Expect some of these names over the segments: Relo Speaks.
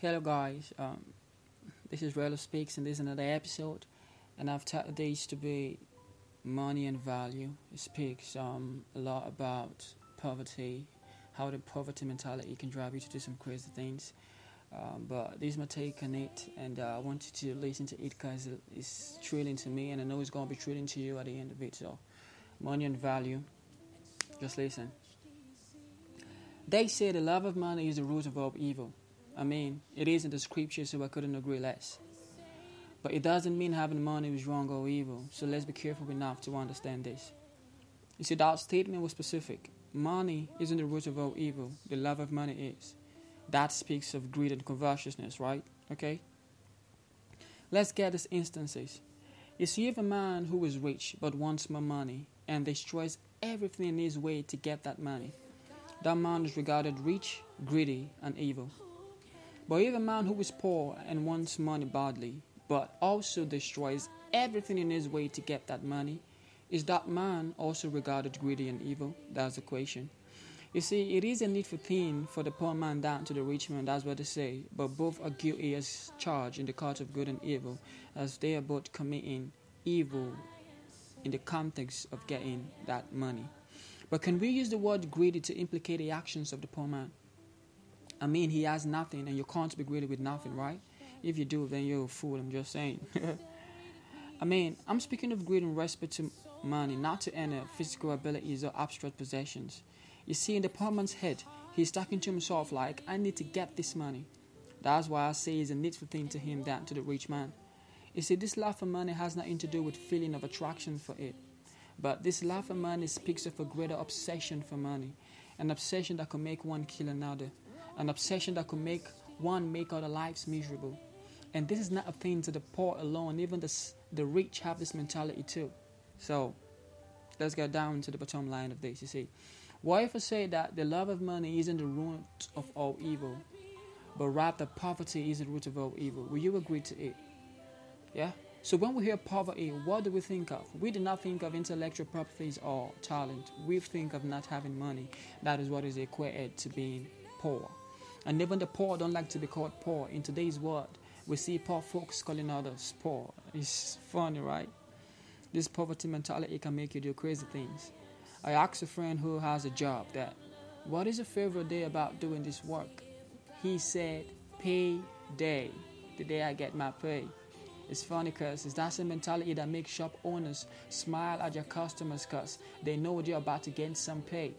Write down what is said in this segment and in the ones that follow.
Hello guys, this is Relo Speaks and this is another episode, and I've titled this to be Money and Value. It speaks a lot about poverty, how the poverty mentality can drive you to do some crazy things, but this is my take on it, and I want you to listen to it because it's thrilling to me and I know it's going to be thrilling to you at the end of it. So, money and value, just listen. They say the love of money is the root of all evil. I mean, it is in the scripture, so I couldn't agree less. But it doesn't mean having money is wrong or evil, so let's be careful enough to understand this. You see, that statement was specific. Money isn't the root of all evil, the love of money is. That speaks of greed and covetousness, right? Okay? Let's get these instances. You see, if a man who is rich but wants more money and destroys everything in his way to get that money, that man is regarded rich, greedy, and evil. But if a man who is poor and wants money badly, but also destroys everything in his way to get that money, is that man also regarded greedy and evil? That's the question. You see, it is a needful thing for the poor man down to the rich man, that's what they say, but both are guilty as charged in the court of good and evil, as they are both committing evil in the context of getting that money. But can we use the word greedy to implicate the actions of the poor man? I mean, he has nothing, and you can't be greedy with nothing, right? If you do, then you're a fool, I'm just saying. I mean, I'm speaking of greed in respect to money, not to any physical abilities or abstract possessions. You see, in the poor man's head, he's talking to himself like, I need to get this money. That's why I say it's a needful thing to him than to the rich man. You see, this love for money has nothing to do with feeling of attraction for it. But this love for money speaks of a greater obsession for money, an obsession that could make one kill another. An obsession that could make one make other lives miserable. And this is not a thing to the poor alone. Even the rich have this mentality too. So, let's get down to the bottom line of this, you see. What if I say that the love of money isn't the root of all evil, but rather poverty is the root of all evil? Will you agree to it? Yeah? So when we hear poverty, what do we think of? We do not think of intellectual properties or talent. We think of not having money. That is what is equated to being poor. And even the poor don't like to be called poor. In today's world, we see poor folks calling others poor. It's funny, right? This poverty mentality can make you do crazy things. I asked a friend who has a job that, what is your favorite day about doing this work? He said, pay day, the day I get my pay. It's funny because that's a mentality that makes shop owners smile at their customers because they know they're about to get some pay.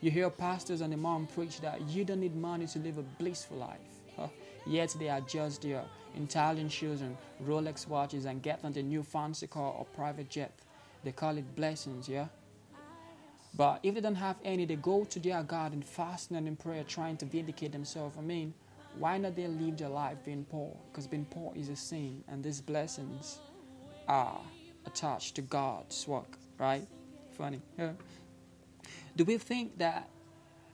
You hear pastors and imams preach that you don't need money to live a blissful life. Yet they adjust their Italian shoes and Rolex watches and get on the new fancy car or private jet. They call it blessings, yeah? But if they don't have any, they go to their God in fasting and in prayer trying to vindicate themselves. I mean, why not they live their life being poor? Because being poor is a sin, and these blessings are attached to God's work, right? Funny, yeah? Do we think that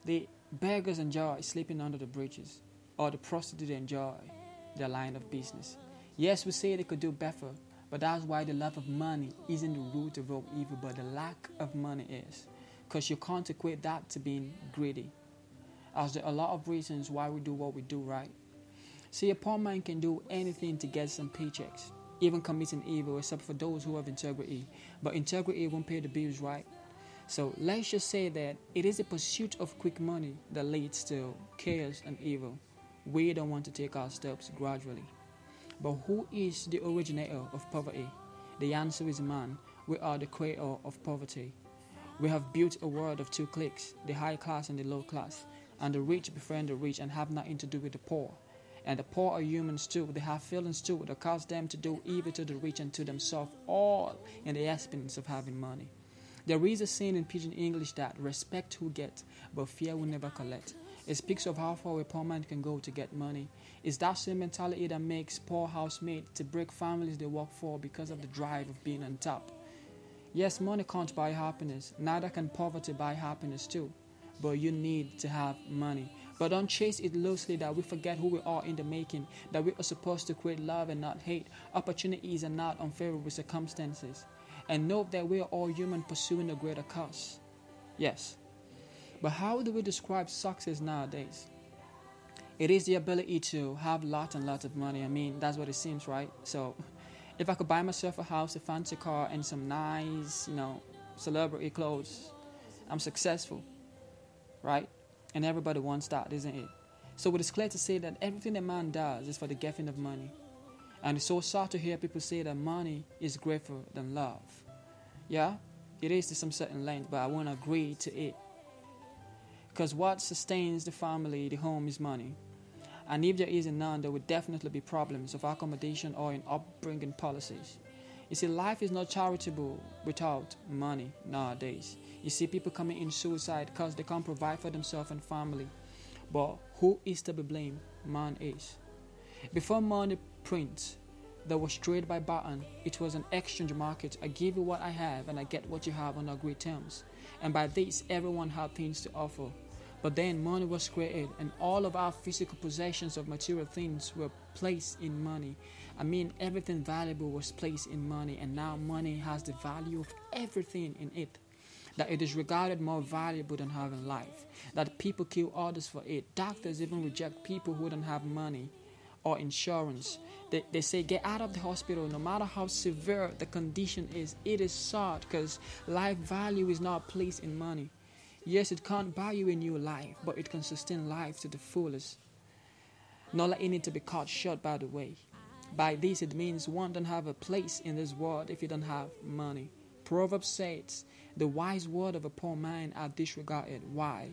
the beggars enjoy sleeping under the bridges or the prostitutes enjoy their line of business? Yes, we say they could do better, but that's why the love of money isn't the root of all evil, but the lack of money is. Because you can't equate that to being greedy. As there are a lot of reasons why we do what we do, right? See, a poor man can do anything to get some paychecks, even committing evil, except for those who have integrity. But integrity won't pay the bills, right? So let's just say that it is a pursuit of quick money that leads to chaos and evil. We don't want to take our steps gradually. But who is the originator of poverty? The answer is man. We are the creator of poverty. We have built a world of two cliques, the high class and the low class. And the rich befriend the rich and have nothing to do with the poor. And the poor are humans too. They have feelings too that cause them to do evil to the rich and to themselves, all in the aspirance of having money. There is a saying in Pidgin English that respect who gets, but fear will never collect. It speaks of how far a poor man can go to get money. It's that same mentality that makes poor housemaids to break families they work for because of the drive of being on top. Yes, money can't buy happiness. Neither can poverty buy happiness too. But you need to have money. But don't chase it loosely that we forget who we are in the making, that we are supposed to create love and not hate, opportunities and not unfavorable circumstances. And note that we are all human pursuing a greater cause. Yes. But how do we describe success nowadays? It is the ability to have lots and lots of money. I mean, that's what it seems, right? So if I could buy myself a house, a fancy car, and some nice, celebrity clothes, I'm successful, right? And everybody wants that, isn't it? So it is clear to say that everything a man does is for the getting of money. And it's so sad to hear people say that money is greater than love. Yeah, it is to some certain length, but I won't agree to it. Because what sustains the family, the home, is money. And if there isn't none, there will definitely be problems of accommodation or in upbringing policies. You see, life is not charitable without money nowadays. You see, people coming in suicide because they can't provide for themselves and family. But who is to be blamed? Man is. Before money prints, there was trade by barter. It was an exchange market. I give you what I have and I get what you have on agreed terms. And by this, everyone had things to offer. But then money was created, and all of our physical possessions of material things were placed in money. I mean, everything valuable was placed in money, and now money has the value of everything in it. That it is regarded more valuable than having life. That people kill others for it. Doctors even reject people who don't have money or insurance. They say, get out of the hospital, no matter how severe the condition is. It is sad because life value is not placed in money. Yes, it can't buy you a new life, but it can sustain life to the fullest. Not like it need to be cut short, by the way. By this, it means one don't have a place in this world if you don't have money. Proverbs says, the wise word of a poor man are disregarded. Why?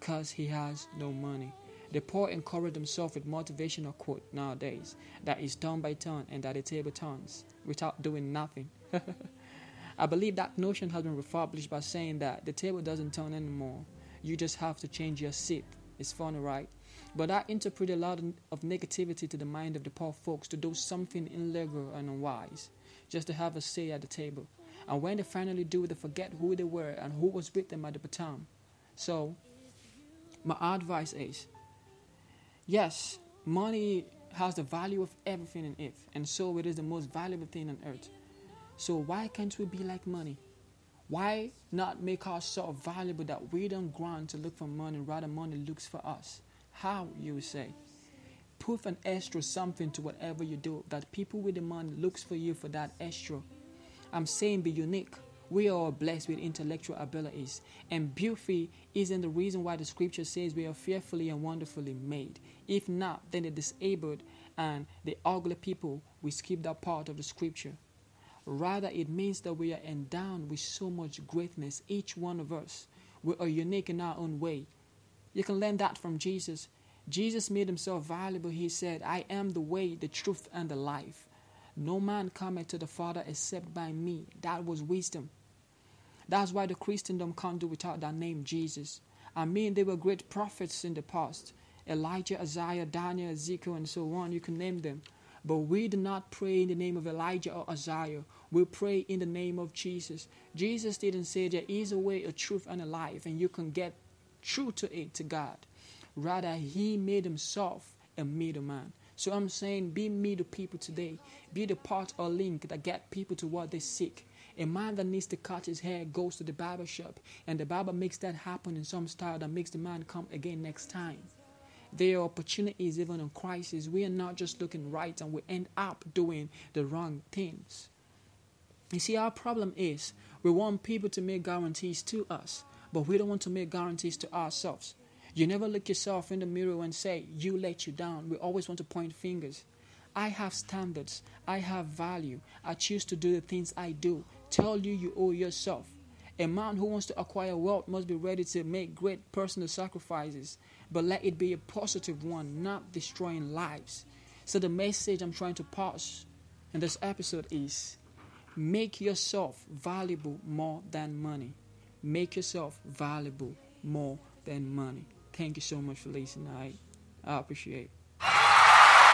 Because he has no money. The poor encourage themselves with motivational quote nowadays that is turn by turn and that the table turns without doing nothing. I believe that notion has been refurbished by saying that the table doesn't turn anymore. You just have to change your seat. It's funny, right? But I interpret a lot of negativity to the mind of the poor folks to do something illegal and unwise, just to have a say at the table. And when they finally do, they forget who they were and who was with them at the time. So, my advice is, yes, money has the value of everything in it, and so it is the most valuable thing on earth. So why can't we be like money? Why not make ourselves valuable that we don't grind to look for money, rather money looks for us? How, you say? Put an extra something to whatever you do, that people with the money looks for you for that extra. I'm saying be unique. We are blessed with intellectual abilities, and beauty isn't the reason why the scripture says we are fearfully and wonderfully made. If not, then the disabled and the ugly people will skip that part of the scripture. Rather, it means that we are endowed with so much greatness, each one of us. We are unique in our own way. You can learn that from Jesus. Jesus made himself valuable. He said, I am the way, the truth, and the life. No man cometh to the Father except by me. That was wisdom. That's why the Christendom can't do without that name, Jesus. I mean, there were great prophets in the past. Elijah, Isaiah, Daniel, Ezekiel, and so on. You can name them. But we do not pray in the name of Elijah or Isaiah. We pray in the name of Jesus. Jesus didn't say there is a way, a truth, and a life, and you can get true to it, to God. Rather, he made himself a middleman. So I'm saying, be middle people today. Be the part or link that get people to what they seek. A man that needs to cut his hair goes to the barber shop, and the barber makes that happen in some style that makes the man come again next time. There are opportunities even in crisis. We are not just looking right, and we end up doing the wrong things. You see, our problem is we want people to make guarantees to us, but we don't want to make guarantees to ourselves. You never look yourself in the mirror and say, you let you down. We always want to point fingers. I have standards. I have value. I choose to do the things I do. Tell you you owe yourself. A man who wants to acquire wealth must be ready to make great personal sacrifices, but let it be a positive one, not destroying lives. So the message I'm trying to pass in this episode is, make yourself valuable more than money. Make yourself valuable more than money. Thank you so much for listening. I appreciate it.